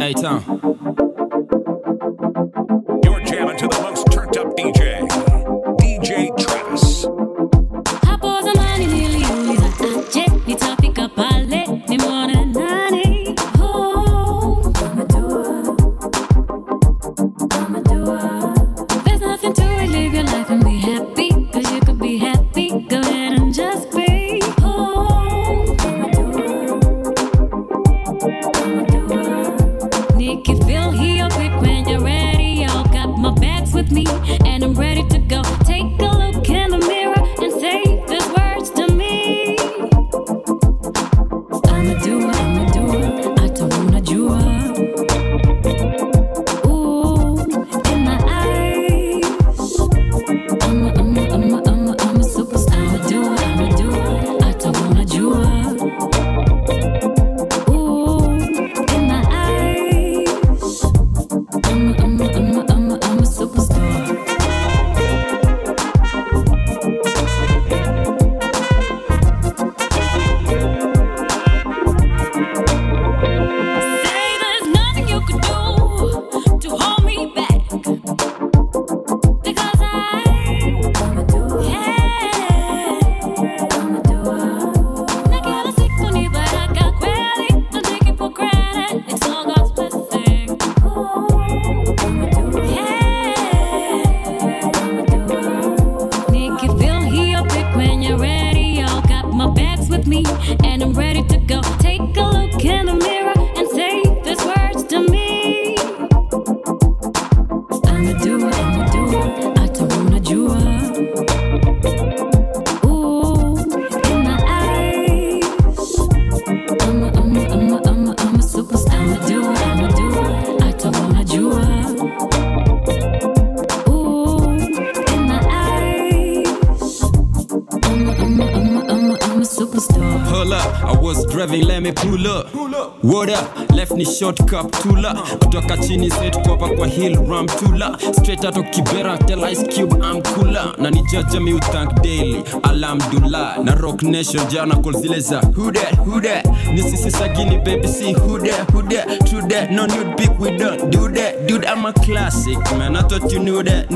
Hey, Tom. You're jamming to the most turned up DJ, DJ Travis. Shortcup tula kutoka chini set kuapa kwa hill ram tula straight out of Kibera tell Ice Cube I'm cooler na ni judge me utank daily alhamdulillah na rock nation jana kolzileza who that who that ni sisi sagini baby see who that true that no nude pic we don't do that dude I'm a classic man I thought you knew that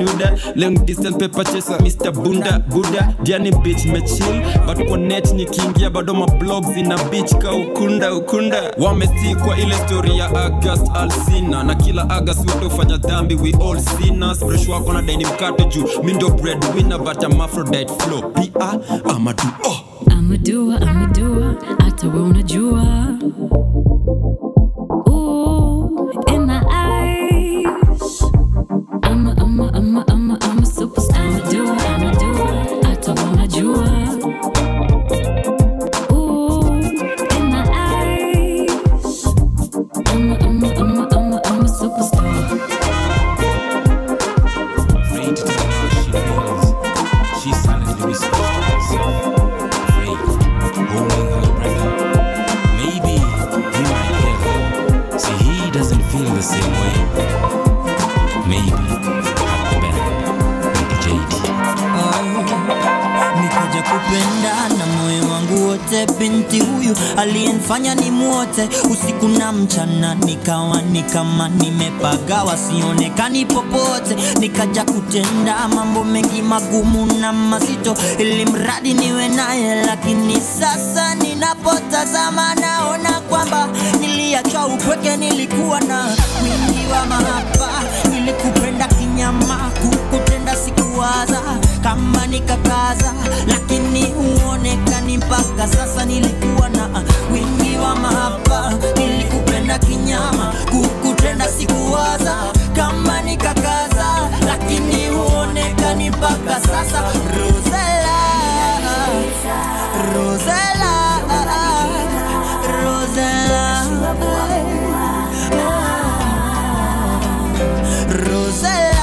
long distance paper chaser Mr. Bunda Buddha Diani bitch me chill but connect ni kingia bado ma blogs in a bitch ka ukunda ukunda wamesi kwa ile story ya August Alsina na kila August watofanya dhambi we all sinners fresh wako na deni mkato juu mi ndo breadwinner but I'm Aphrodite flow PR amadu oh amadu hata wewe unajua ooh in my eyes I'm a superstar amadu hata wewe unajua binti huyu aliyenifanya nimuote usiku na mchana nikawa ni kama nimepagawa sionekani popote nikaja kutenda mambo mengi magumu na mazito ili mradi niwe naye lakini sasa ninapotazama naona kwamba niliachwa upweke nilikuwa na wingi wa mahaba nilikupenda kinyama kukutenda sikuwaza kama nikakaza lakini uonekani mpaka sasa nilikuwa na wingi wa mahaba nilikupenda kinyama kukutenda sikuwaza kama nikakaza lakini uonekani mpaka sasa Rosella Rosella Rosella Rosella Rosella, Rosella,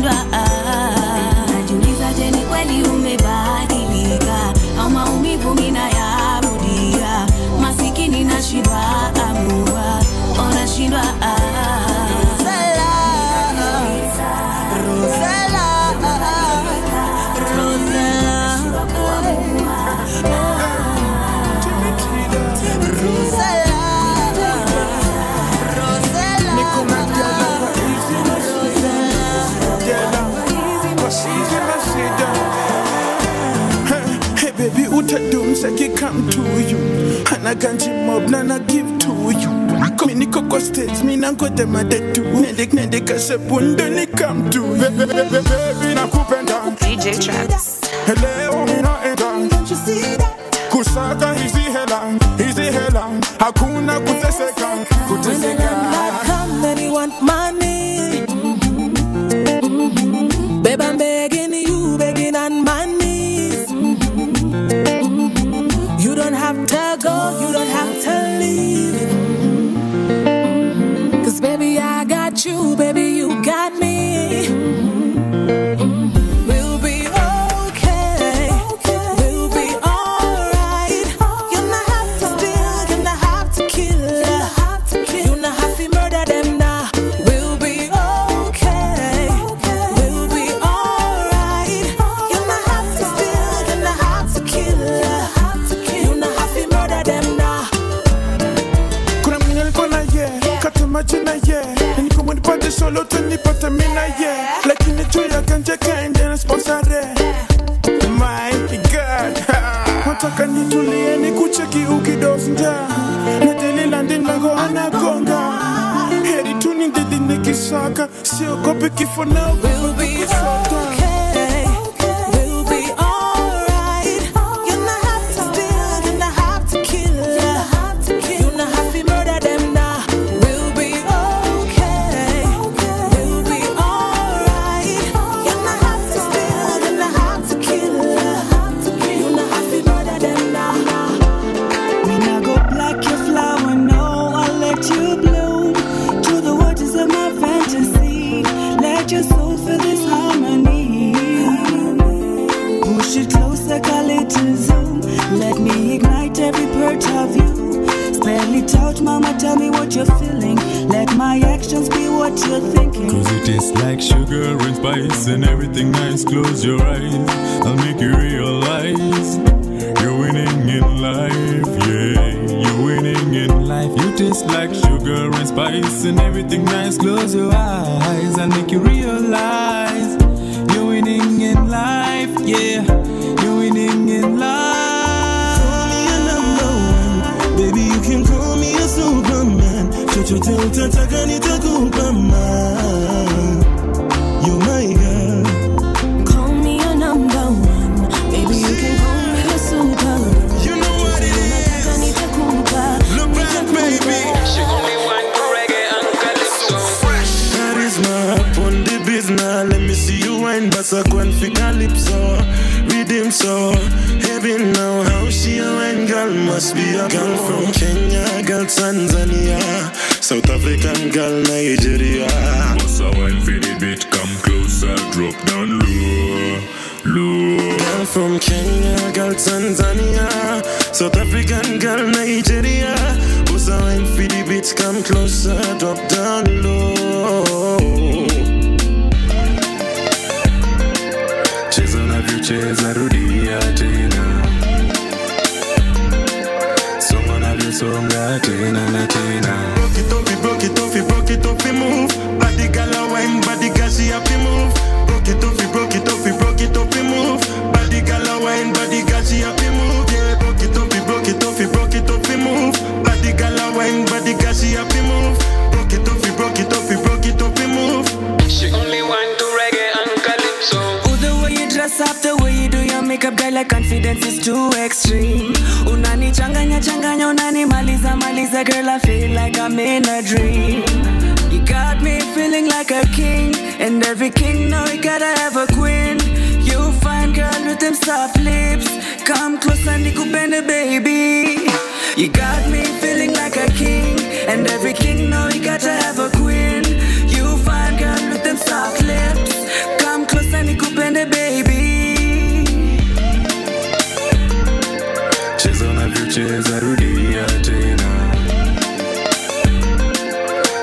kupendwa najiuliza je ni kweli umebadilika au maumivu ninayarudia masikini na shiba amua onashindwa Seki come to you, and I can't mob, and I give to you. Mini coco states, me nanko them a dead to Nedek, as a bun, then it come to you. Baby, na kupenda. DJ Traps. Hello, me na edan. Don't you see that? Kusata, easy helan. Hakuna kutesekan. When the night come, then you want money. Babe, I'm begging you, begging on money. You don't have to leave. Cause baby, I got you, baby, you got me. We'll be okay, we'll be alright. You don't have to steal, you don't have to kill. You don't have to murder them now. We'll be okay, we'll be alright. You don't have to steal, you don't have to kill. And you went party solo to the bottom in a year. Like in the tree, I can check and then sponsor it. My God, what I can do to me and you could check it. Uki doesn't die. Natalie Landin, Mago, Anaconda. Headed to the Nicky Saka. See you go pick it for now. We'll be okay. And everything nice, close your eyes. I'll make you realize you're winning in life, yeah. You're winning in life. You taste like sugar and spice. And everything nice, close your eyes. I'll make you realize you're winning in life, yeah. You're winning in life. Call me a number one, baby. You can call me a superman. You're my girl. Call me a number one. Baby, you can call me a super. You know what it is. Look back, baby. She call me one reggae and calypso. Fresh charisma upon the business. Let me see you wine, Basako and Calypso. Redeem so heaven now. How she a wine girl must be a girl from Kenya, girl Tanzania, South African girl Nigeria. What's a wine for the beat? Drop down low. Girl from Kenya, girl Tanzania, South African girl Nigeria. Bossa wine for the beat, come closer, drop down low. Cheza na vyote zarudia tena. Songa na vyosonga tena na tena. Broke it off, move. Body gala wine, body gassy, happy move. Broke it off, move. Body gala wine, body gassy, happy move. Yeah, broke it off, move. Body gala wine, body gassy, happy move. Broke it off, move. She only want to reggae and calypso. Oh, the way you dress up, the way you do your makeup, girl, like confidence is too extreme. Unani changanya, unani maliza, girl, I feel like I'm in a dream. You got me feeling like a king, and every king now you gotta have a queen. You fine girl with them soft lips, come close and nikupende baby. You got me feeling like a king, and every king now you gotta have a queen. You fine girl with them soft lips. Czy zarudia tena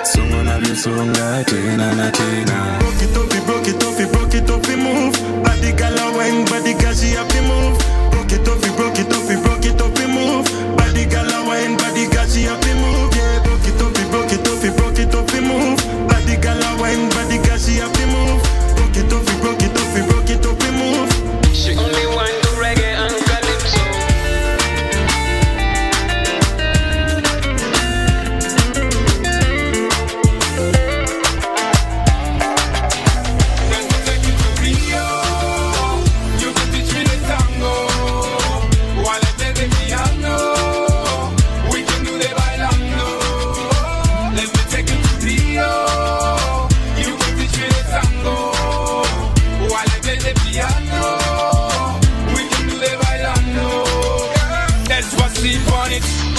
Songo na lisonga tena na tena broke it off, broke it off, move Body gala wang, body gashi happy move Broke it off, broke it off, broke it off, move Body gala wang, body gashi happy move Yeah, broke it off, broke it off, broke it off, move Body gala wang, body gashi happy move Broke it off, broke it off, broke it off, move She only want to reggae and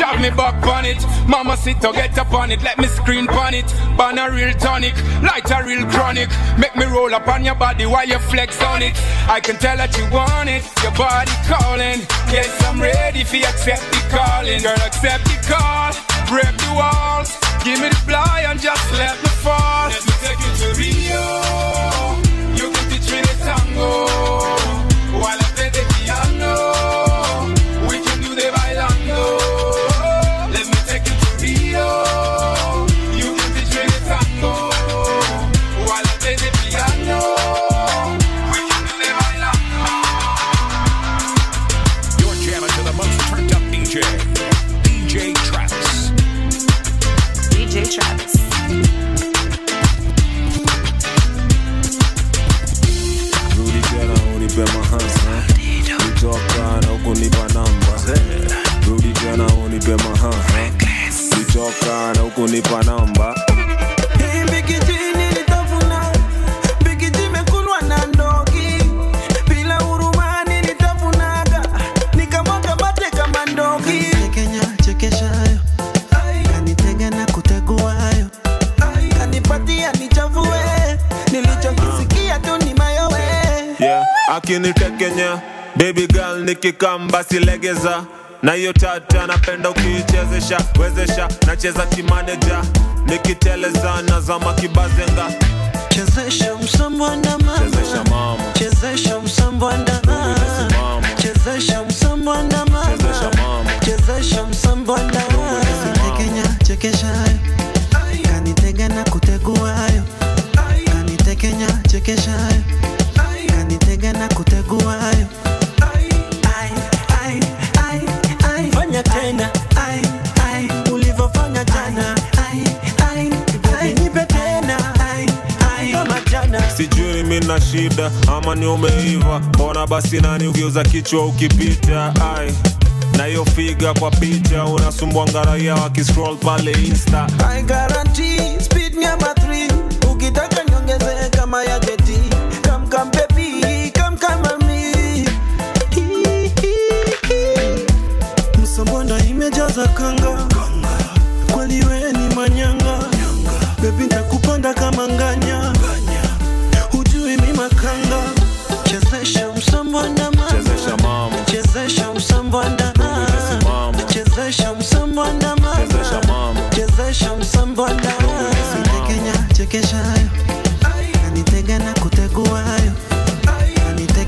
Jab me back on it, mama sit to get up on it. Let me scream on it, burn a real tonic, light a real chronic. Make me roll up on your body while you flex on it. I can tell that you want it, your body calling. Yes, I'm ready for you, accept the calling. Girl, accept the call, break the walls. Give me the fly and just let me fall. Let me take you to Rio, you can teach me the tango. While I play the piano Kamba silegeza na hiyo tata napenda ukichezesha wezesha nacheza kimaneja nikiteleza na zama kibazenga chezesha msambo na mama chezesha mama chezesha msambo na mama chezesha msambo na mama chezesha mama chezesha msambo na mama Kenya chekesha kanitega na kutegua hayo Kenya chekesha kanitega na kutegua hayo Tena, ulivofanya jana nipe tena kama jana Sijui mina shida ama ni umeiva Mbona basi nani ugiuza kichwa ukipita ai Na hiyo figa kwa picha Unasumbua ngaraia wakiscroll pale insta I guarantee speed number 3 Ukitaka nyongeze kama ya geti Come baby, come mami Mbona imejaza kanga Kweli we ni manyanga Baby nitakupanda kama nganya Hujui mi makanga Chezesha msambo na mama Chezesha msambo na mama Chezesha msambo na mama Chezesha msambo na mama Kenya chekesha hayo Kanitega na kutegua hayo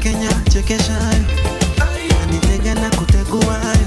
Kenya chekesha hayo Kanitega na kutegua hayo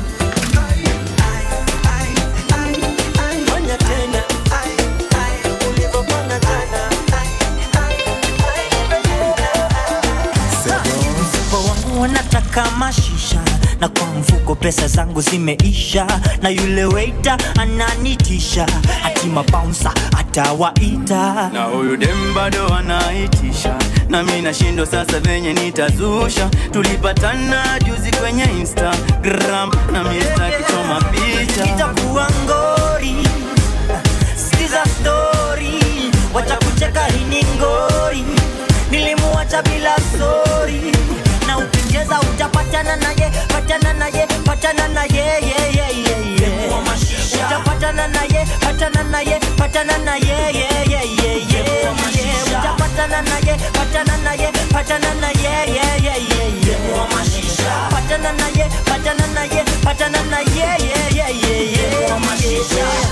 Nataka mashisha na kwa mfuko pesa zangu zimeisha na yule waiter ananitisha ati mabouncer atawaita na huyu dem bado anaitisha na mimi nashindo sasa venye nitazusha tulipatana juzi kwenye Instagram na mimi sitaki kuchoma picha itakuwa ngori sikiza story wacha kucheka ni ngori nilimwacha bila story Jeza utapatana na ye Utapatana na ye Utapatana na ye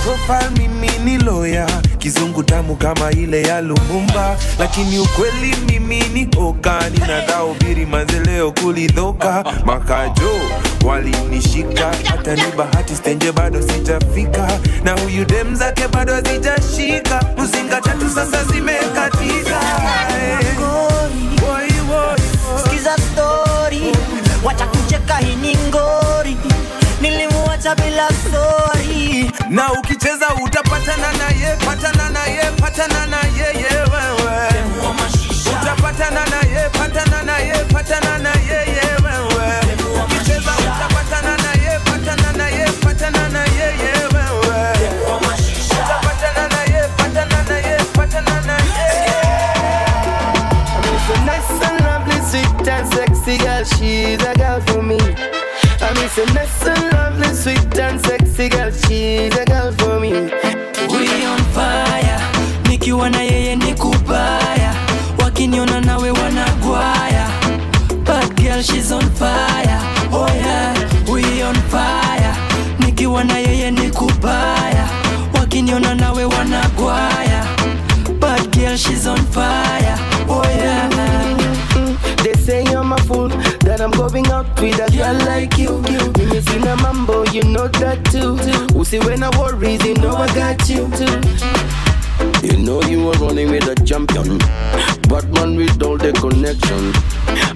Profile mimi ni loya, kizungu tamu kama ile ya Lumumba, lakini ukweli mimi ni oka, ninadhaubiri mazeleo kulidhoka. Makajo walinishika, hata ni bahati stenje bado sijafika, na huyu dem zake bado sijashika, mzinga tatu sasa zimekatika. Sikiza story, wacha kucheka hii ni ngori, nilimuacha bila story. Na ukicheza utapatana na ye, patana na ye, patana na ye, ye wewe. Utapatana na ye, patana na ye, patana na ye, ye wewe. Ukicheza utapatana na ye, patana na ye, patana na ye, ye wewe. Utapatana na ye, patana na ye, patana na ye. I'm so nice and lovely, sweet and sexy girl, she's a girl for me. I miss a nice and lovely, sweet and sexy girl, she's a girl for me. We on fire, nikiwa na yeye ni kubaya, wakiniona nawe wanagwaya. Bad girl, she's on fire, oh yeah. We on fire, nikiwa na yeye ni kubaya, wakiniona nawe wanagwaya. Bad girl, she's on fire, oh yeah. They say I'm a fool, that I'm going out with a girl like you. When you see a mambo, you know that too. Who see when I worry, you know I got you too. You know you are running with a champion, but man with all the connection.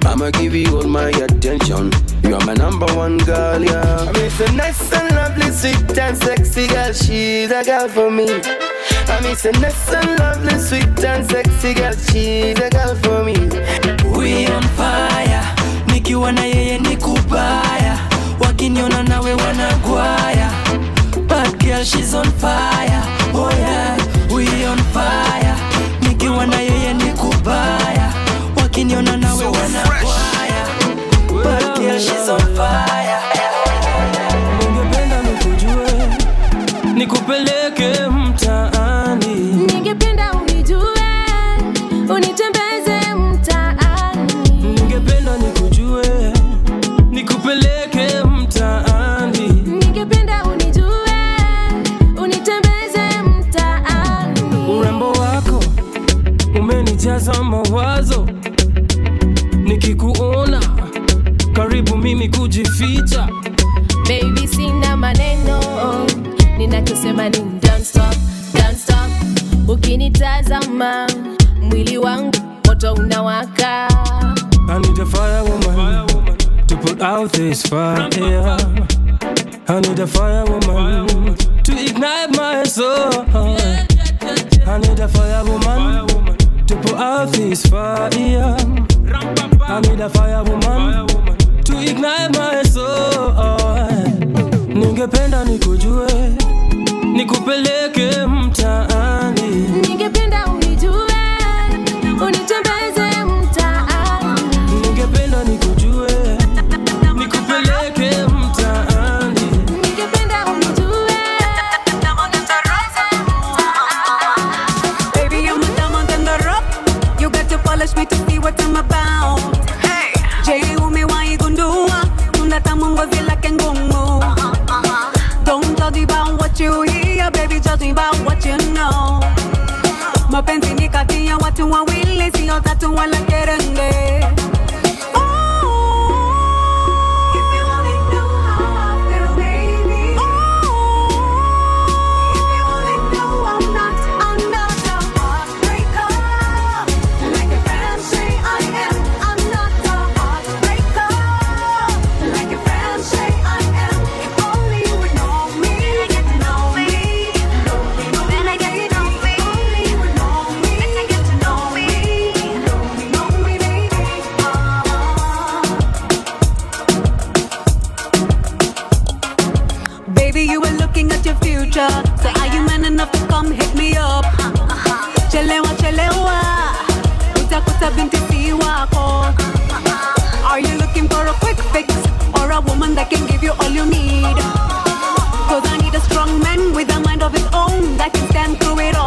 I'ma give you all my attention. You are my number one girl, yeah. I miss a nice and lovely, sweet and sexy girl. She's a girl for me. I miss a nice and lovely, sweet and sexy girl. She's a girl for me. We on fire. Nikiwa na yeye ni kubaya, wakiniona nawe wanagwaya. Bad girl, she's on fire, oh yeah. We on fire, nikiwa na yeye ni kubaya, wakiniona nawe wanagwaya. Bad girl, she's on fire. Ningependa nikujue, nikupeleke mtaani. Ningependa unijue, unitembeze mtaani. Ningependa nikujue, nikupeleke mtaani. Ningependa unijue, unitembeze mtaani. Urembo wako umenijaza mawazo, nikikuona karibu mimi kujificha. Baby, sina maneno, ninachosema ni don't stop, don't stop. Ukinitazama mwili wangu moto unawaka. I need a firewoman to put out this fire. I need a firewoman to ignite my soul. I need a firewoman to put out this fire. I need a firewoman to ignite my soul. Ningependa nikujue, nikupeleke mtaani. Ningependa unijue, unitembeze mtaani. Ningependa nikujue, nikupeleke mtaani. Ningependa unijue, unitembeze mtaani. Baby, I'm a diamond in the rough. You got to polish me to see what I'm about. Hey, Jay, umewahi gundua tunatamu ngozi lake ngumu. Don't judge about what you hear, baby, judge about what you know. Mapenzi ni kati ya watu wawili, sio tatu wala kerenge. So are you man enough to come hit me up? Chelewa, chelewa, utakuta binti si wako. Are you looking for a quick fix or a woman that can give you all you need? Cause I need a strong man with a mind of his own that can stand through it all.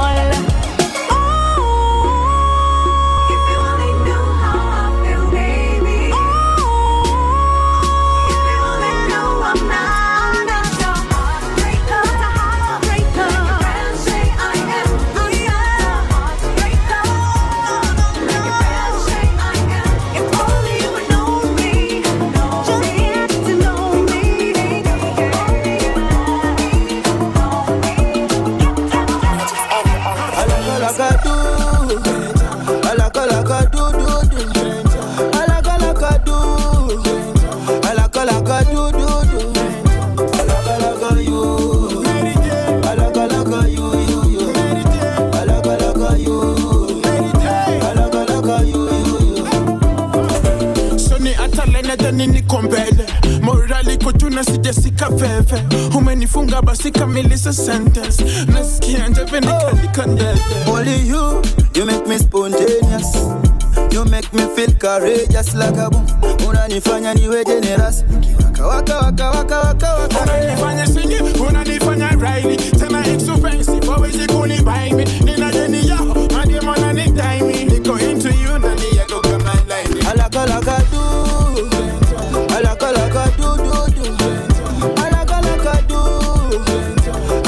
Salena dani niko mbele Morali kutuna sijasika fefe Umenifunga basi kamilisa sentence Nasikia njeve nikalika njeve Only you, you make me spontaneous You make me feel courageous like a boom Unanifanya niwe generous Waka waka waka waka waka Unanifanya singi, unanifanya riley Tena it's offensive, always ikuni buy me Nina jeni yao, mandi mwana ni timey Niko into you na niya kuka my life Alaka laka do Alaka laka do Alaka laka do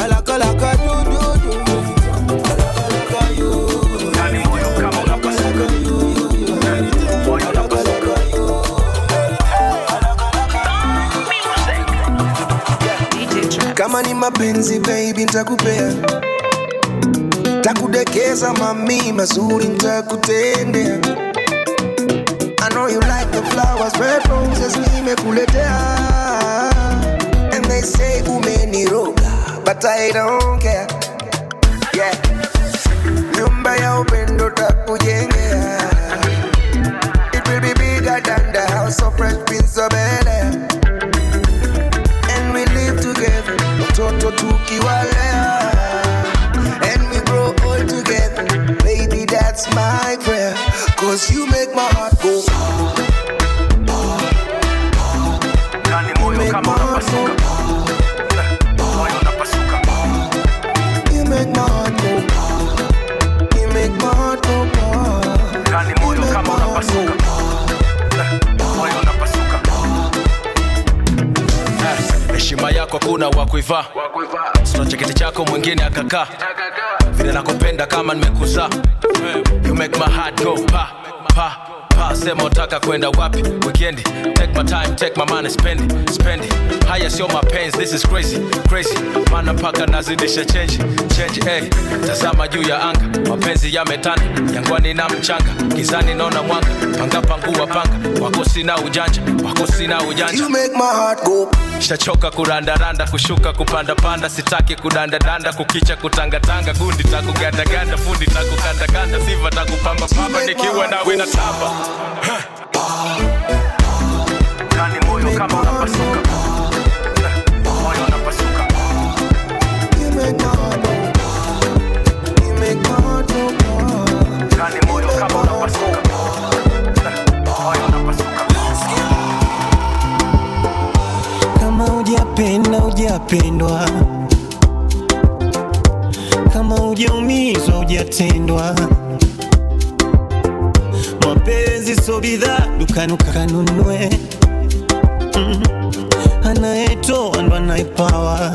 Alaka laka do Alaka laka you Nani you kama laka saka you Kama ni mapenzi baby nitakupea Takudekeza mami mazuri nitakutendea I know you like the flowers red roses nimekuletea And they say umeniroga but I don't care Yeah Nyumba ya upendo takujengea It will be bigger than the house of Fresh Prince of Bel-Air And we live together Toto tukiwalea And we grow old together Baby, that's my prayer Cause you make my heart go You make my heart go You make my heart go You make my heart go You make my heart go Shima yako kuna wakuiva Sito chekiti chako mwingine akaka Vile nakupenda kama nimekuza You make my heart go Pa, pa, pa Sema utaka kwenda wapi Weekendi Take my time, take my money Spend it Haya sio mapenzi This is crazy Mana mpaka nazidisha change eh Tazama juu ya anga Mapenzi yametana Jangwani na mchanga Gizani naona mwanga Panga pangua panga Wako sina ujanja You make my heart go Shachoka kuranda-randa, kushuka kupanda-panda Sitaki kudanda-danda, kukicha kutanga-tanga Gundi taku ganda-ganda, fundi taku kanda-kanda Siva taku pamba-pamba, nikiwa na wina tamba Kani moyo kama unapasuka Moyo unapasuka Kani moyo kama unapasuka Ujapendwa Kama ujaumizwa ujatendwa Mapenzi so bidhaa dukani ukanunue Anayetoa ndo anaipawa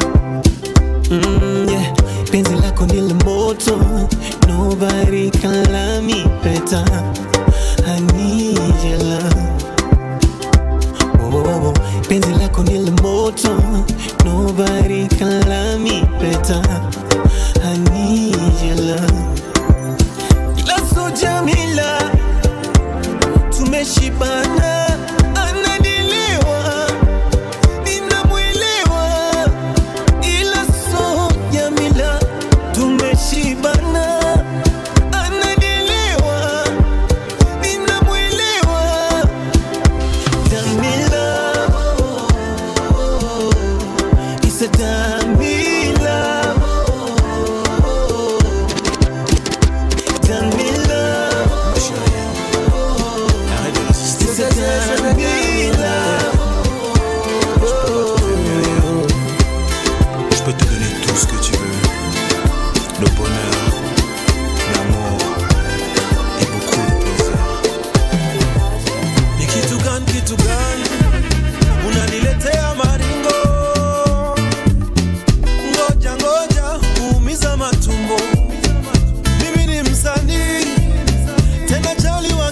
yeah. Penzi lako ni moto Nobody can love me better I need your love oh. Penzi lako ni moto Nobody can love me better I need your love Kila soja mila Tumeshibana Anadiliwa Ninamwelewa Ila soja mila Tumeshibana Anadiliwa Ninamwelewa Damila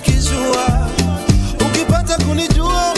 Kijua ukipata kunijua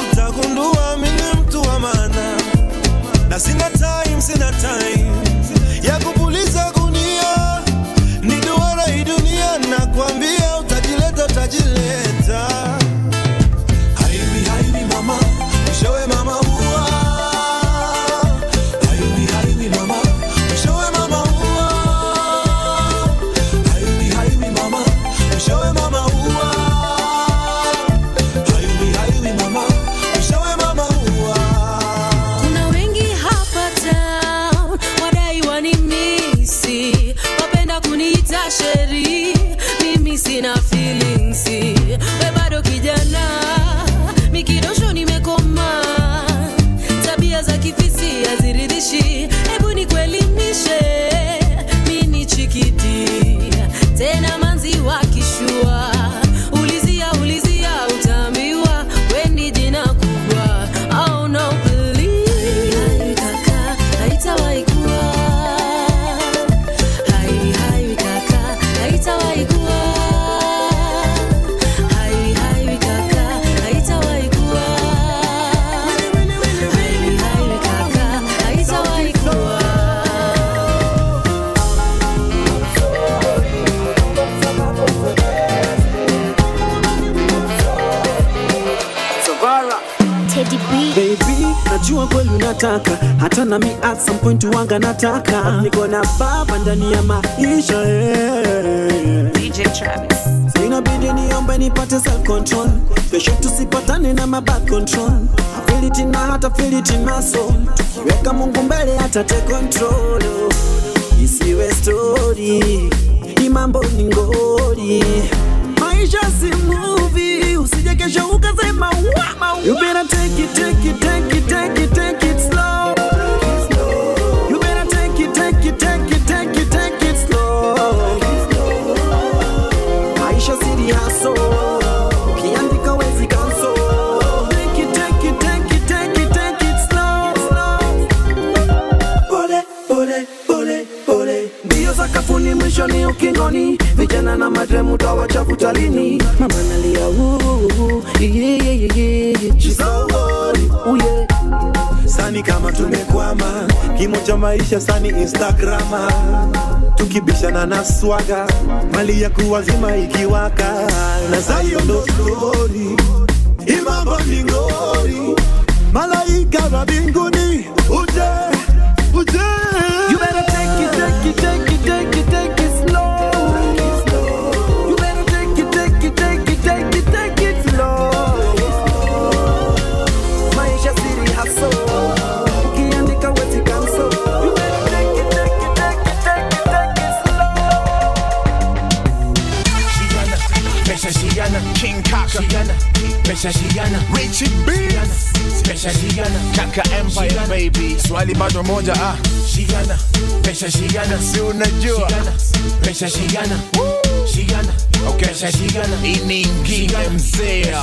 Cardi B. Baby, najua kweli unataka, hata na mi at some point wanga nataka. Niko na baba ndani ya maisha, yeah. DJ Travis. Inabidi niombe nipate self control, kesho tusipatane na my bad control. I feel it in my heart, I feel it in my soul. Tukiweka Mungu mbele hata take control. Isiwe story, ni mambo ni ngori. Maisha si movie, usije kesho ukasema wama wama. You better take it, take it, take it, take it, take it slow. You better take it, take it, take it, take it, take it slow. Maisha si riaso, ukiandika wezi kanso. Take it, take it, take it, take it, take it slow, slow. Pole, pole, pole, pole. Ndiyo sakafuni mwishoni ukingoni. Vijana na madremu tawacha kutalini. Mama nalia woo, yeah, yeah, yeah. She's so holy, oh yeah. Sani kama tumekwama, kimo cha maisha sani Instagrama. Tukibishana na swaga, mali ya kuwazima ikiwaka. Na sayo ndo story, imambo ni ngori. Malaika na binguni, uje, uje. You better take it, take it, take it, take it, take it. King Kaka, Pesha Shiana, Richie B, Pesha Shiana, Kaka Empire Shiana. Baby, Swali bado moja ah, Shiana, Pesha Shiana, si unajua, Pesha Shiana, Shiana, okay, Pesha Shiana, iningi mzea,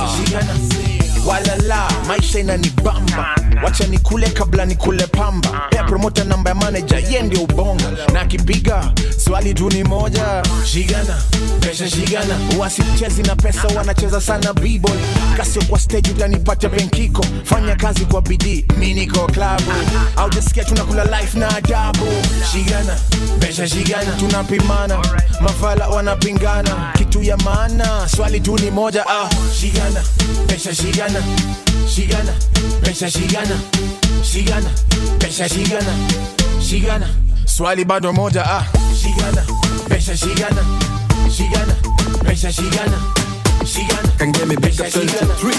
walala, maisha inanibamba, wacha nikule kabla nikule pamba, ya promoter namba ya manager, ye ndio ubonga, na kipiga, swali tu ni moja, Shiana, Pesha Shiana, wasichezi na pesa wanacheza sana b-boy, kasi kwa stage utanipata benkiko, fanya kazi kwa bidii, mi niko klabu, au jesikia tunakula life na adabu, Shiana, Pesha Shiana, tunapimana, mafala wanapingana, kitu ya maana, swali tu ni moja, ah, Shiana, Pesha Shiana, Shiana, Pesha Shiana, Shiana, Pesha Shiana, Shiana, swali bado moja ah, Shiana, Pesha Shiana, Shiana, Pesha Shiana, Shiana, can get me big up to 3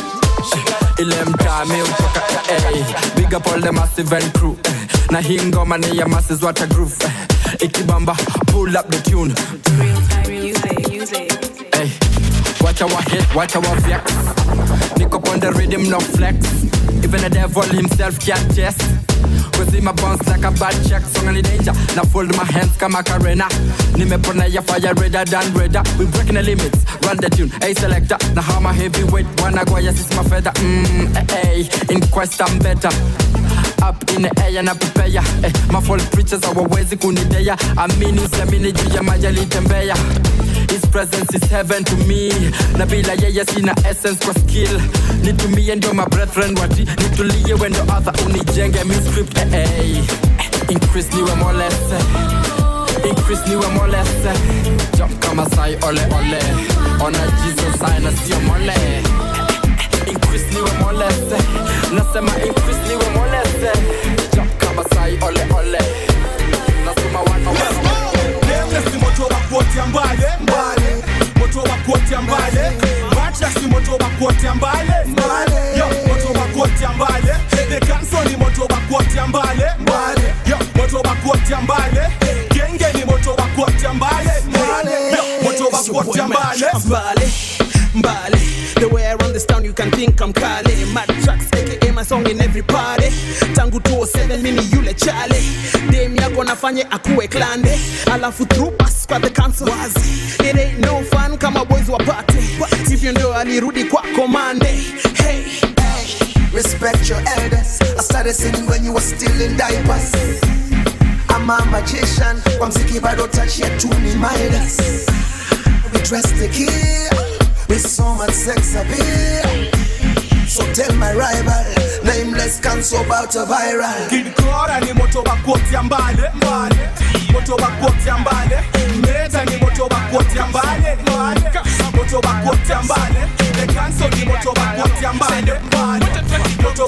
Ilem time utaka eh, big up all the massive and crew. Na hii ngoma ni ya masses what a groove. Ikibamba pull up the tune. Real time music. Hey, watch our hit, watch our flex. Nick up on the rhythm, no flex. Even the devil himself can't chase. Cause in my bones like a bad check. Song only danger, now fold my hands kama Karena. Nimepona ya fire redder than redder. We breaking the limits, run the tune, a selector. Now how my heavyweight, wanna go, yes it's my feather. In quest I'm better. Up in the air na prepare eh, my fall preachers hawawezi kunidea. Amini usiamini juu ya majali tembea. His presence is heaven to me. Na bila yeye sina essence kwa skill. Nitumie ndio my brethren wati. Nitulie wendo other unijenge mi script eh, eh. Increase niwe more less eh. Increase niwe more less eh. Jump kama sai ole ole. Ona Jesus sai na siyo mole eh. Increase niwe more less eh. Nasema increase niwe more less eh. Jump kama sai ole ole. Nasema wano wano. Si moto bakuote ambale mbale, moto bakuote ambale, bacha si moto bakuote ambale mbale, yo moto bakuote ambale, the canso ni moto bakuote ambale mbale, yo moto bakuote ambale, genge ni moto bakuote ambale mbale, yo moto bakuote ambale mbale, mbale. The way I run this town you can think I'm Kali. Mad tracks aka my song in every party. Tangu 207 mimi yule chale. Dem yako nafanye akuwe klande. Alafu through pass kwa the council wazi. It ain't no fun kama boys wapate. If you know alirudi kwa komande. Hey, hey, respect your elders. I started singing when you were still in diapers. I'm a magician. Kwa mziki bado touch ya tuni Midas. We dress the key. With so much sex appeal. So tell my rival, nameless cancel about a viral. Kid Cora ni moto bakuote ambale, mbale. Moto bakuote ambale. Meta ni moto bakuote ambale, mbale. Moto bakuote ambale. The cancel ni moto bakuote ambale, mbale. Moto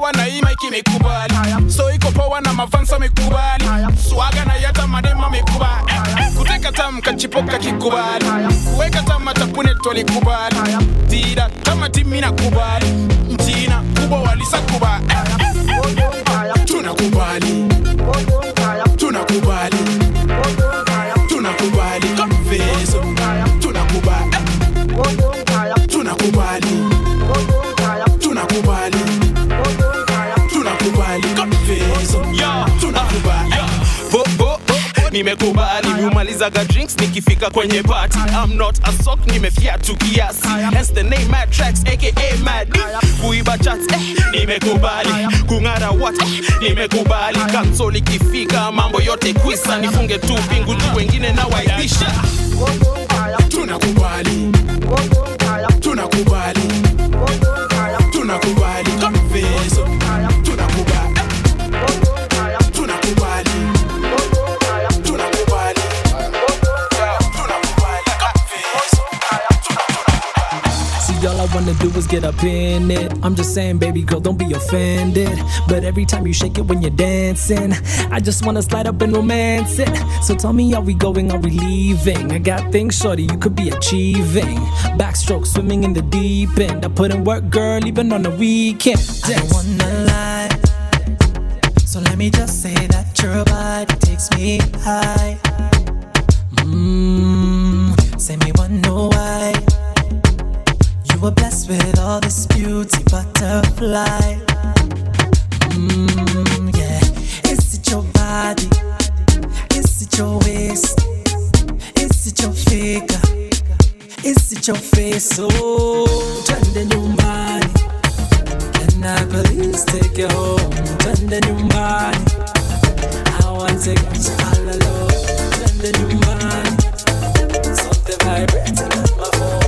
power na hii maiki mekubali. So iko power na mavansa mekubali. Swaga na yata madema mekubali. Kuteka tam kachipoka kikubali. Kuweka tam matapune toli kubali. Tida kama timina kubali. Mtina kubo walisa kubali. Tunakubali. Tunakubali. Tunakubali. Kapezo. Tunakubali. Tunakubali. Tunakubali. Tunakubali. Kapezo. Tunakubali. Nimekubali, umalizaga drinks, nikifika kwenye party. I'm not a sock, nimefiatu kiasi. Hence the name Mad Tracks, aka Mad. Kuiba chats, nimekubali. Kungara what, nimekubali. Kansoli kifika, mambo yote kwisa. Nifunge tu pingu tu wengine na waibisha. Tunakubali. Tunakubali. Tunakubali. Confeso. Tunakubali. All I wanna do is get up in it. I'm just saying, baby girl, don't be offended. But every time you shake it when you're dancing, I just wanna slide up and romance it. So tell me, are we going, are we leaving? I got things, shorty, you could be achieving. Backstroke, swimming in the deep end. I put in work, girl, even on the weekend. I don't wanna lie, so let me just say that your body takes me high. Say me one, no why. We're blessed with all this beauty, butterfly. Yeah. Is it your body? Is it your waist? Is it your figure? Is it your face? Oh, turn the new body. Can I please take you home? Turn the new body. I want to get you all alone. Turn the new body. Something vibrating on my phone.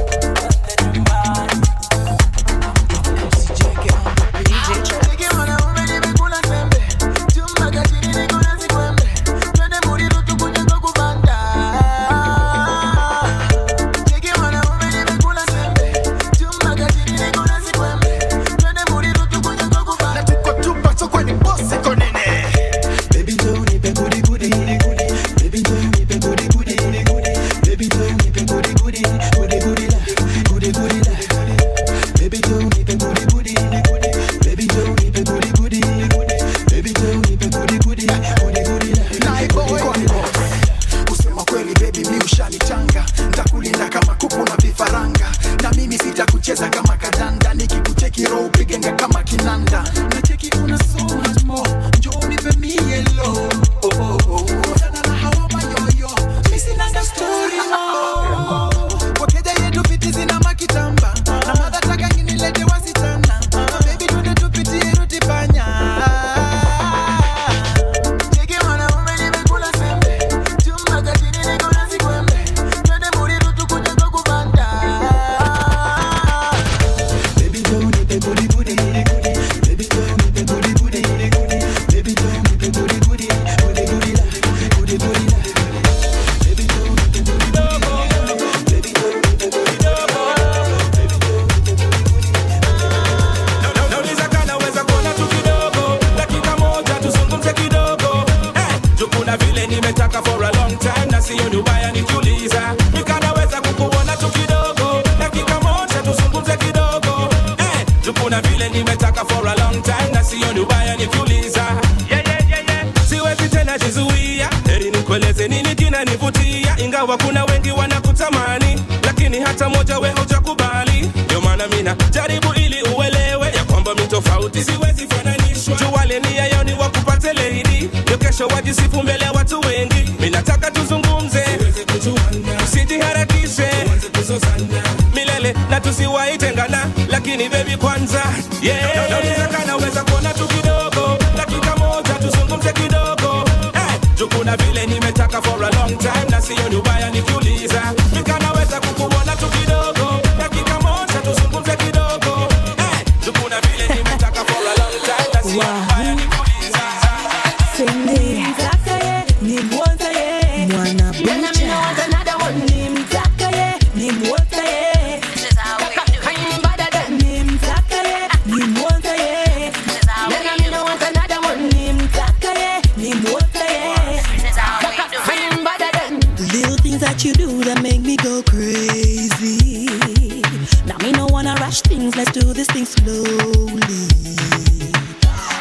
this thing slowly.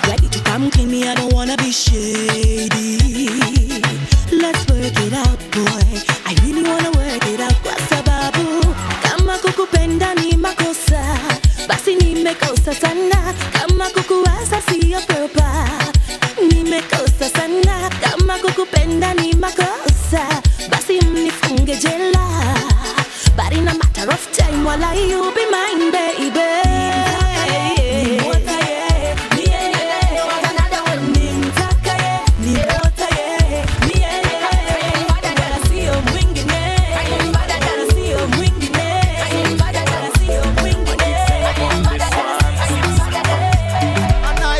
Why did you come clean me? I don't wanna be shady. Let's work it out, boy. I really wanna work it out. Kwa sababu kama kukupenda ni makosa, basi nimekosa sana. Kama kukuwaza siyo propa, nimekosa sana. Kama kukupenda ni makosa, basi mnifunge jela. But in a matter of time, while I will be mine, baby. And I,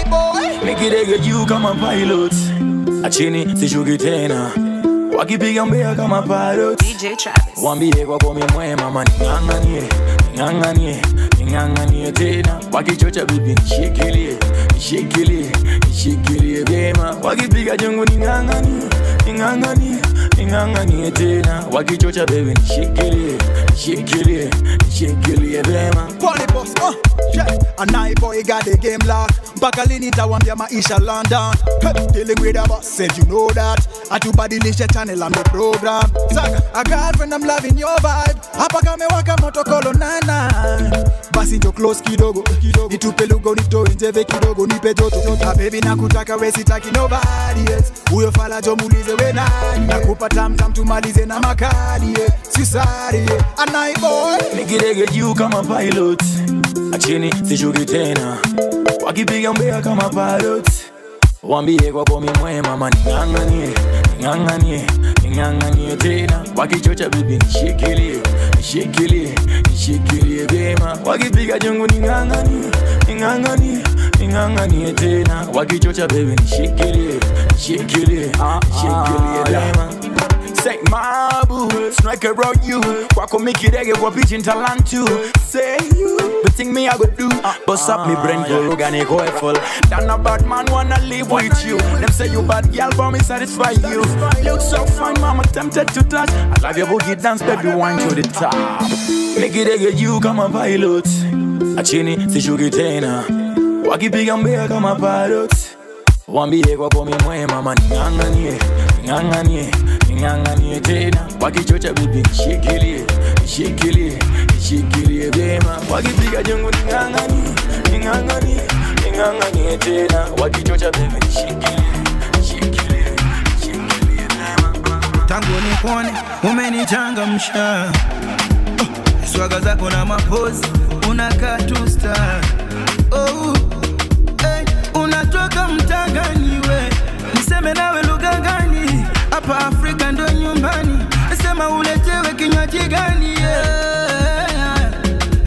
boy, make it a you come a pilot. A chini, si shugitena. Wakipiga mbea kama parrot. DJ Travis wambie kwa kome mwema mani nganganie, nganganie, nganganie tena. Wakichocha bibi nishikilie, nishikilie, nishikilie bema. Wakipiga jungu ni nganganie, nganganie, nganganie tena. Wakichocha bibi nishikilie, nishikilie, nishikilie bema. Polybos, and I boy got the game locked. Bakalini tawambia maisha London. Dealing with a boss, said you know that. At your body list, channel on the program. Saka, I got when I'm loving your vibe. Hapa kame waka moto kolo nana. Basi njo close kidogo, kidogo. Nitupe lugo nito njeve kidogo nipe joto. A baby nakutaka we sitaki nobody else. Uyo fala jo mulize we nani. Nakupa tam tam tumalize na makali. Sisari, and I boy nikirege you kama pilot. Achini, sishugi tena. Wakipiga mbea kama pilot. Wambie kwa komi mwema mani nganganie, nganganie, nganganie tena. Wakichocha bibi nishikilie, nishikilie, nishikilie bema. Wakipiga jungu ni nganganie, nganganie, nganganie tena. Wakichocha bibi nishikilie, nishikilie, nishikilie bema. Say my boo, strike around you. Wako make it egg, what pitching talent too. Say you, but think me I go do. Bust up me brain, go look and go full. Down a bad man wanna live with you. Them say you bad girl, but me satisfy you. Look so fine, mama tempted to touch. I love your boogie dance, baby, wine to the top. Make it egg, you come a pilot. Achini, sishugi tena. Wakipiga mbea kama pilot. Wambie kwa komi mwema mani nganganie, nganganie, nganganie tena. Wakichocha bibi nishikilie, nishikilie, nishikilie bema. Wakipiga jungu ni nganganie, nganganie, nganganie tena. Wakichocha bibi nishikilie, nishikilie, nishikilie bema. Tangu ni pwani, umenichangamsha. Swaga zako na mapozi, unakaa tu star. Oh, unatoka mtaganiwe, niseme nawe lugha gani? Hapa Afrika ndo nyumbani, nisema uletewe kinywaji gani? Yeah.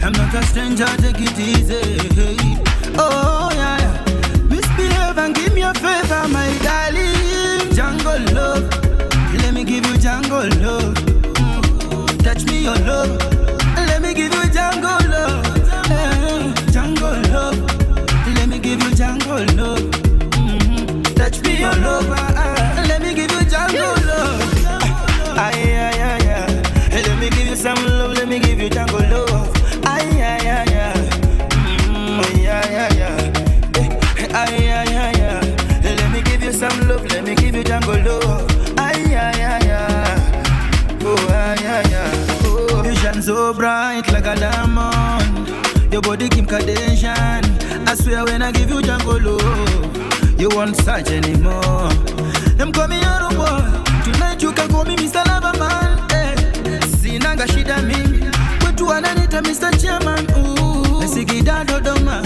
I'm not a stranger, take it easy. Oh yeah, misbehave and give me a favor, my darling. Jungle love, let me give you jungle love. Touch me your love, let me give you jungle love. Jungle love. Give you jungle love, mm-hmm. Touch me all over. Let me give you jungle love. Ay ay ay ay. Let me give you some love. Let me give you jungle love. Ay ay ay ay. Ay ay ay ay. Ay ay ay ay. Let me give you some love. Let me give you jungle love. Ay ay ay ay. Oh ay ay ay. You shine so bright like a diamond. Your body Kim Kardashian. I swear when I give you jungle love, you won't search anymore. Them call me Yoruba, tonight you can call me Mr. Loverman. Eh, sinanga shida mingi, kwetu wananita Mr. Chairman. Ooh, nesigida Dodoma,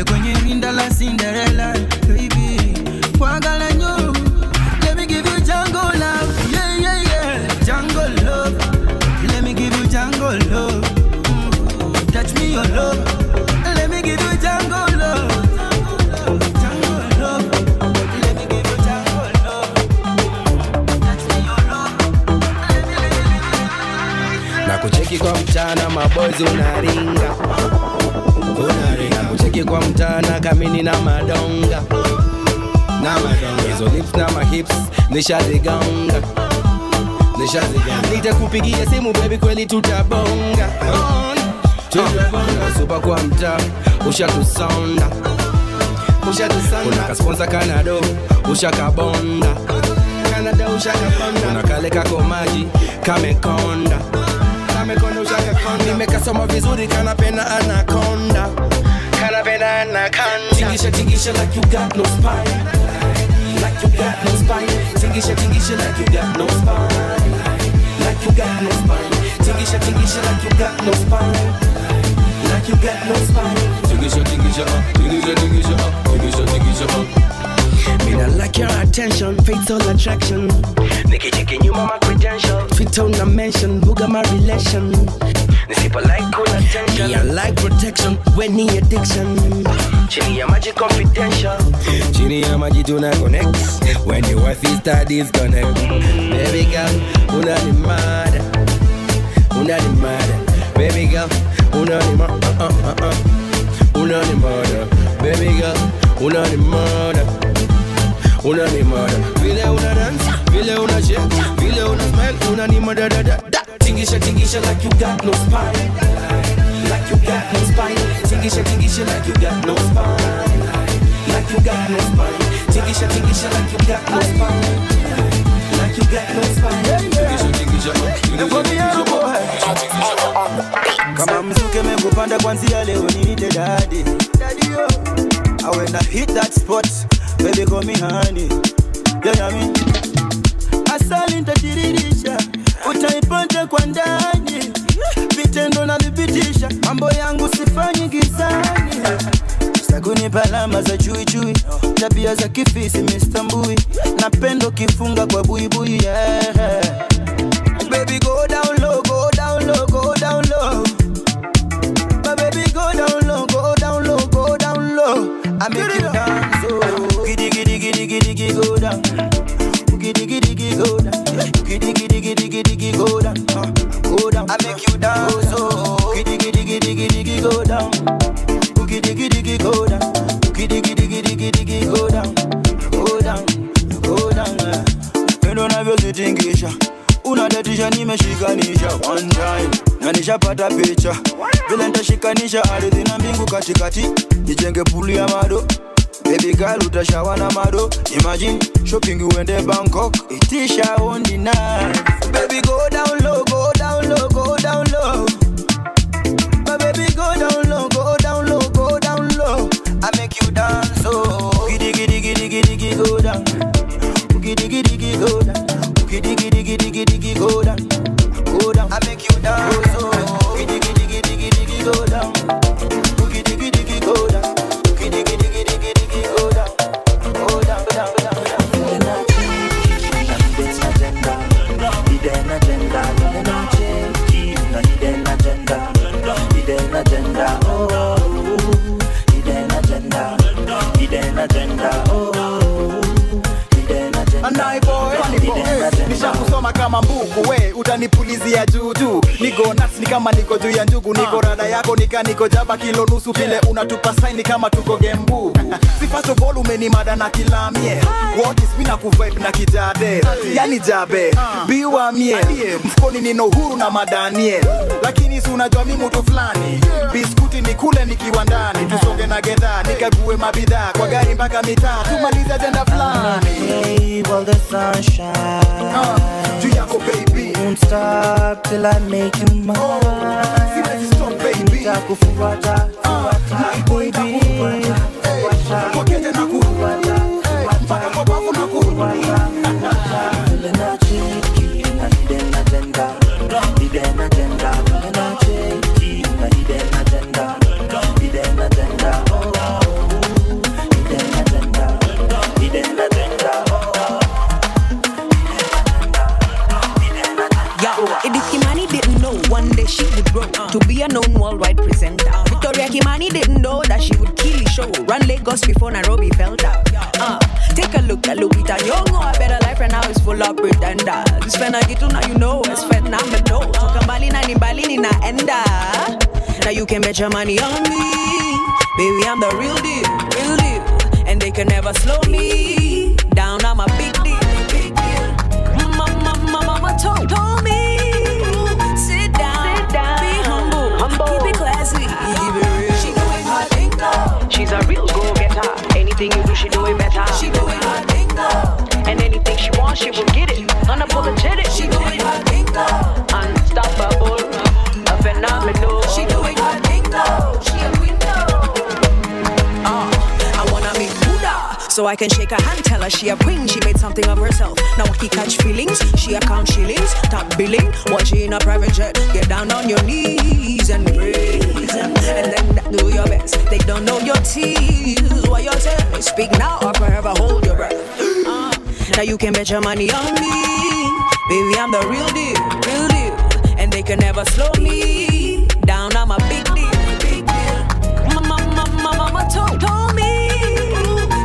ekwenye winda la Cinderella. Baby, kwangala nyo, let me give you jungle love. Yeah, yeah, yeah, jungle love. Let me give you jungle love. Mm. Touch me your love. Kwa mchana mabozi unaringa, unaringa. Kucheki kwa mchana kamini na madonga, na madonga. Hizo lips na mahips nishazigonga, nishazigonga. Nitakupigia simu baby kweli tutabonga. Tuba kwa mta, usha tusaunda. Kuna kasponsa Canada, usha kabonda. Kuna kaleka kwa maji, kamekonda. Nimeka soma vizuri, kanapena anaconda. Tingisha, tingisha like you got no spine. Like you got no spine. Tingisha, tingisha like you got no spine. Like you got no spine. Tingisha, tingisha like you got no spine. Like you got no spine. Tingisha, tingisha, tingisha, tingisha, tingisha, tingisha. Me not like your attention, fatal attraction. Nikki chicken, you mama credential. Fit on a mention, booga my relation. Nisipa like cool attention. Me I like protection, when he addiction. Chini ya magic confidential. Chini ya magic do not connect. When your wife is tired, disconnect. Baby girl, una ni mada. Una ni mada. Baby girl. Unanimada, baby girl, unanimada, unanimada. Vile una dance, vile una shake, vile una smile, unanimada da da da. Tingisha, tingisha like you got no spine, like you got no spine. Tingisha, tingisha like you got no spine, like you got no spine. Tingisha, tingisha like you got no spine. Like you got no spine. Kama mzuke mekupanda kwanzia leo niite daddy. Daddy yo. I when I hit that spot, baby call me honey. You know me? Asali nitatirisha, utaipata kwa ndani. Vitendo na vipitisha, mambo yangu sifanyi gizani. Sakuni palama za chui chui, tabia za kifisi mistambui. Napendo kifunga kwa bui bui, yeah. Baby go down low, go down low, go down low. My baby go down low, go down low, go down low. I make you dance, oh. Giddy giddy giddy giddy giddy go down. Giddy giddy giddy go down. Giddy giddy giddy giddy go down. Go down. I make you dance, oh. Giddy giddy giddy giddy go down. Giddy giddy giddy go down. Giddy giddy giddy giddy go down. Go down, go down. You don't have your sitting geisha. Unadetisha nimeshikanisha one time na nishapata picha vile nitashikanisha ardhi na mbingu katikati nijenge puli ya mado. Baby girl utashawa na mado. Imagine shopping uende Bangkok itisha on the night. Baby go down low, go down low, go down low. My baby go down low, go down low, go down low. I make you dance, oh. Giddy giddy giddy giddy go down. Giddy giddy giddy go down. Giddy giddy giddy giddy go down, go down. I make you dance, oh. Giddy giddy giddy giddy go down. Giddy giddy giddy go down. Giddy giddy giddy giddy go down, go down, go down, go down. It's an agenda, it's an agenda, it's an agenda, it's an agenda, oh. It's an agenda, it's an agenda, oh. And I boy, nisha kusoma kama mbuku, we, utanipulizia juju. Niko nuts, ni kama niko juu ya njugu. Niko rada yako, nika niko jaba kilo nusu vile unatupa sign, ni kama tuko gembu. Sifato bolu umenimada na kilamie. What is mina kuvibe na kijade. Yani jabe, biwa mie. Mfukoni nina uhuru na madanie. Lakini sunajua mi mtu flani. Biskuti nikule nikiwa ndani. Tusonge na geda, nikague mabida. Kwa gari mpaka mitaa, tumaliza agenda flani. All the sunshine. Yako, baby. Won't stop till I make you mine. Stop, baby. She would grow to be a known worldwide presenter. Victoria Kimani didn't know that she would kill the show. Run Lagos before Nairobi felt out. Take a look at Lupita Nyong'o. A better life right now is full of pretenders. This fenagitu now you know it's phenomenal. Toka mbali na nimbali ninaenda. Now you can bet your money on me. Baby, I'm the real deal, real deal. And they can never slow me down. I'm a big deal, big deal. Mama told me. Humble, keep it classy. dime. She doing her thing though, and anything she wants, she will get it. Unapologetic. She doing her thing though, unstoppable, a phenomenal. She doing her thing though, she a window. I wanna meet Buddha, so I can shake her hand, tell her she a queen. She made something of herself. Now he catch feelings. She account shillings, top billing. While she in a private jet, get down on your knees and praise him. And then do your best. They don't know your tears. Why your tears? Speak now or forever hold your breath. Now you can bet your money on me, baby. I'm the real deal, real deal. And they can never slow me down. I'm a big deal, big deal. Mama told me,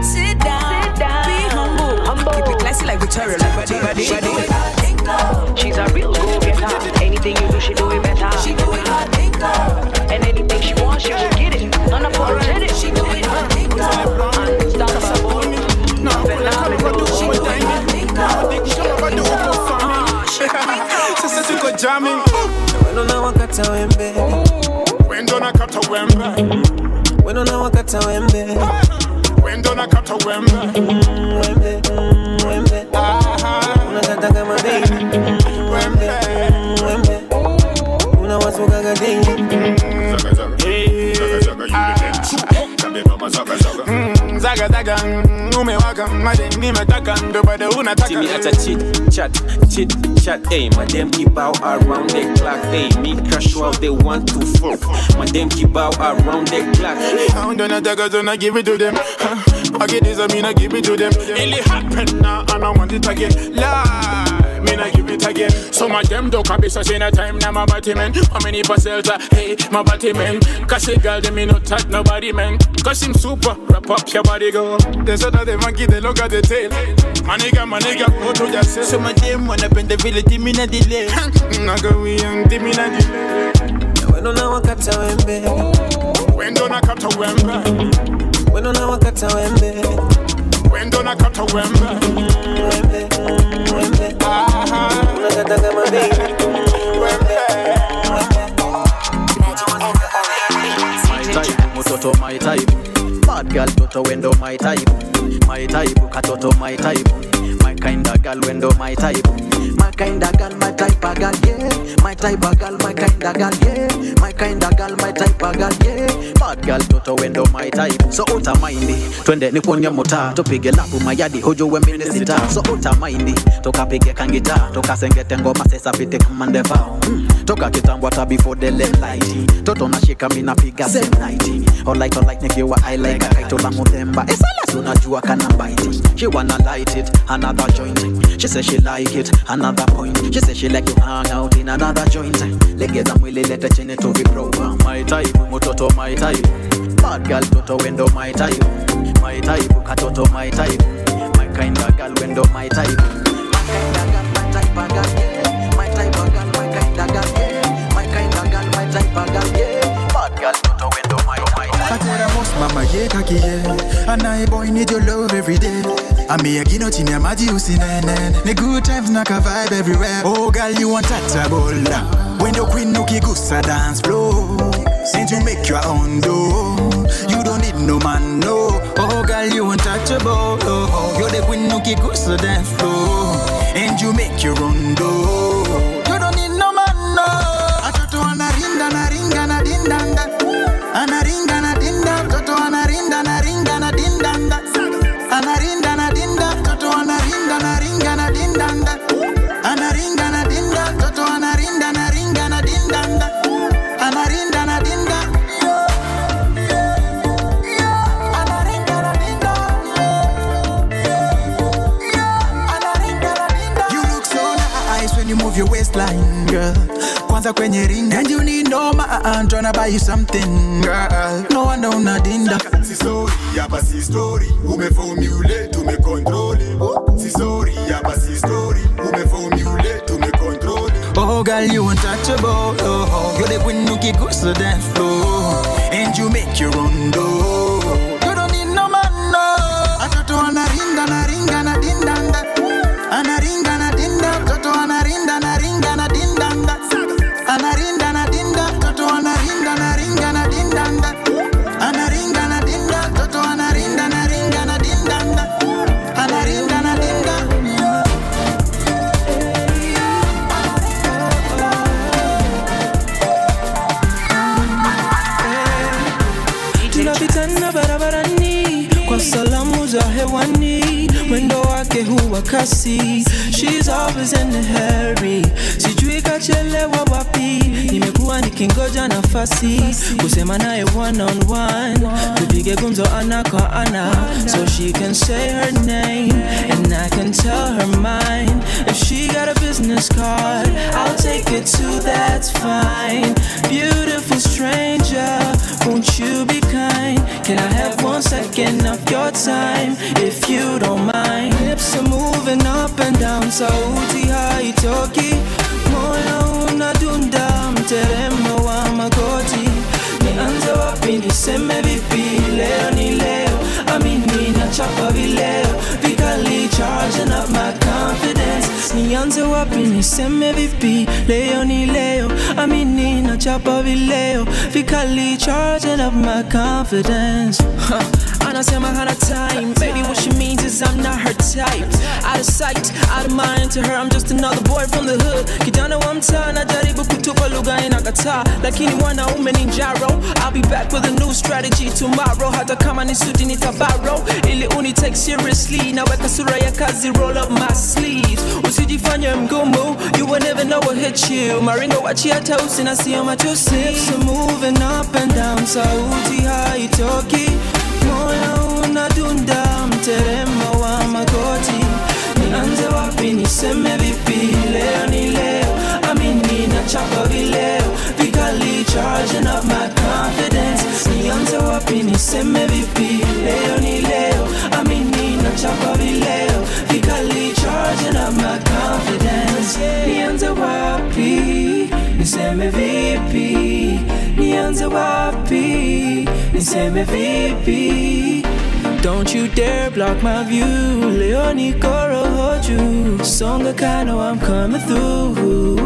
sit down, be humble, humble. Keep it classy like Victoria, like buddy. She do it her thing though. She's a real go getter. Anything you do, she do it better. She do it her thing though. And anything she wants, she will get it. Unapologetic. She do it her thing though. Jamming. Timmy at a chit chat, ayy. My damn keep out around the clock, ayy. Me casual, they want to fuck. My damn keep out around the clock. I don't know that girl, I give it to them. I get this, I mean, I give it to them. It happened now, and I want it again. Lie, mean, I give it again. So my damn dog, I be such in a time now, my body man. How many percent, hey, my body man. Cause she girl, they me not touch nobody, man. Cause him super, wrap up your body, girl. They said that they monkey, they look at the tail. My nigga, go to your cell. So my damn one up in the village, dimmy na delay. Naga we young, dimmy na delay. When don't I walk out to Wembe? When don't I come to Wembe? When don't I walk out to Wembe? When don't I come to Wembe? Wembe, Wembe. Ah, Naga Naga my baby. Wembe, Wembe. My type, Mototo, my type. Bad girl, Toto, window, my type. My type, Katoto, my type. My kinda girl, window, my type. My kinda girl, my type, a girl, yeah. My type, a girl, my kinda girl, yeah. My kinda girl, my type, a girl, yeah. Bad girl, Toto, window, my type. So, uta maindi, twende niponye mota. Tupige lapu mayadi, hojo wembe nesita. So, uta maindi, toka pige kangita. Toka sengete ngoma, sesa pite kumandeva. Toka kitambwa ta before the late light. Toto na shika, mina piga, same night. All like, nikiwa, I like. She wanna light it, another joint. She says she like it, another point. She says she like to hang out in another joint. Legeza mwili lete chini to be proper. My type, Mototo, my type. Bad girl, Toto, window, my type. My type, Katoto, my type. My kinda girl, window, my type. My kinda girl, my type, a girl, yeah. My type, a girl, my kinda girl, yeah. My kinda girl, my type, a girl, yeah. Bad girl, Toto, window, my type. I told her most mama ye kaki ye. And I boy need your love every day. I me a gino chini ya maji usinene. The good times naka vibe everywhere. Oh girl you untouchable. When the queen ukigusa dance floor. And you make your own door. You don't need no man no. Oh girl you untouchable. You're the queen ukigusa dance floor. And you make your own door. You don't need no man no. Atoto anarinda naringa nadindanda. Anaringa your waistline, girl. Kwanza kwenye ring. And you need no man. Tryna buy you something, girl. No one down na dinda. Si sorry, ya basi story. Umeformulate, umecontrole. Si sorry, ya basi story. Umeformulate, umecontrole. Oh, girl, you untouchable. Oh, you're the queen who kicks the dance floor. And you make your own door. You don't need no man, no. Atoto anaringa, naringa, na dindanda. Anaringa, na dinda. Toto anarinda, naringa, na dindanda. Anarinda, na dinda. Toto anarinda, naringa, na dindanda. Anaringa, na dinda. Toto anarinda, naringa, na dindanda. za hewani, mwendo wake huwa kasi. She's always in a hurry, sijui kachelewa wapi. Nimekuwa nikingoja nafasi, kusema naye one on one, tupige gumzo ana kwa ana. So she can say her name and I can tell her mine. If she got a business card, I'll take it too, that's fine. Beautiful stranger, won't you be kind? Can I have 1 second of your time, if you don't mind? Hips are moving up and down, sauti haitoki. Moyo unadunda, mteremo wa magoti. Nianze wapi niseme vipi, leo ni leo. Amini nachapa vileo, vikali charging up my confidence. Nianze wapi niseme vipi, leo ni leo. Amini nachapa vileo, vikali charging up my confidence. Anasema hana time, maybe what she means is I'm not her type. Out of sight, out of mind, to her I'm just another boy from the hood. Kijana wa mtaa, najaribu kutupa lugha inakataa, lakini wanaume ni njaro. I'll be back with a new strategy tomorrow. Hata kama ni suti nitabaro, ili uni take seriously. Naweka sura ya kazi, roll up my sleeves. Usijifanye mgumu, you will never know what hit you. Maringo wachi hata usina siyo matusi. Hips are moving up and down, sauti haitoki. Moyo unadunda, mteremo wa magoti. Nianze wapi niseme vipi, leo ni leo. Amini nachapa vileo, vikali charging up my confidence. Nianze wapi niseme vipi, leo ni leo. Amini nachapa vileo, vikali charging up my confidence. Nianze wapi niseme vipi, nianze wapi niseme vipi. Don't you dare block my view, leo ni koro hoju. Songa kano, I'm coming through.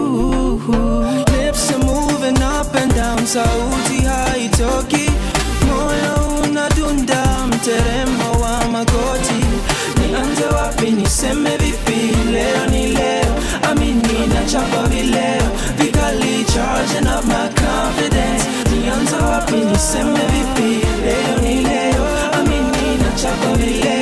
Lips are moving up and down, sauti haitoki. Moyo unadunda, mteremo wa magoti. Nianze wapi niseme vipi, leo ni leo. Amini nachapa vileo, vikali charging up my confidence. Nianze wapi niseme vipi, leo ni leo. Amini nachapa vileo.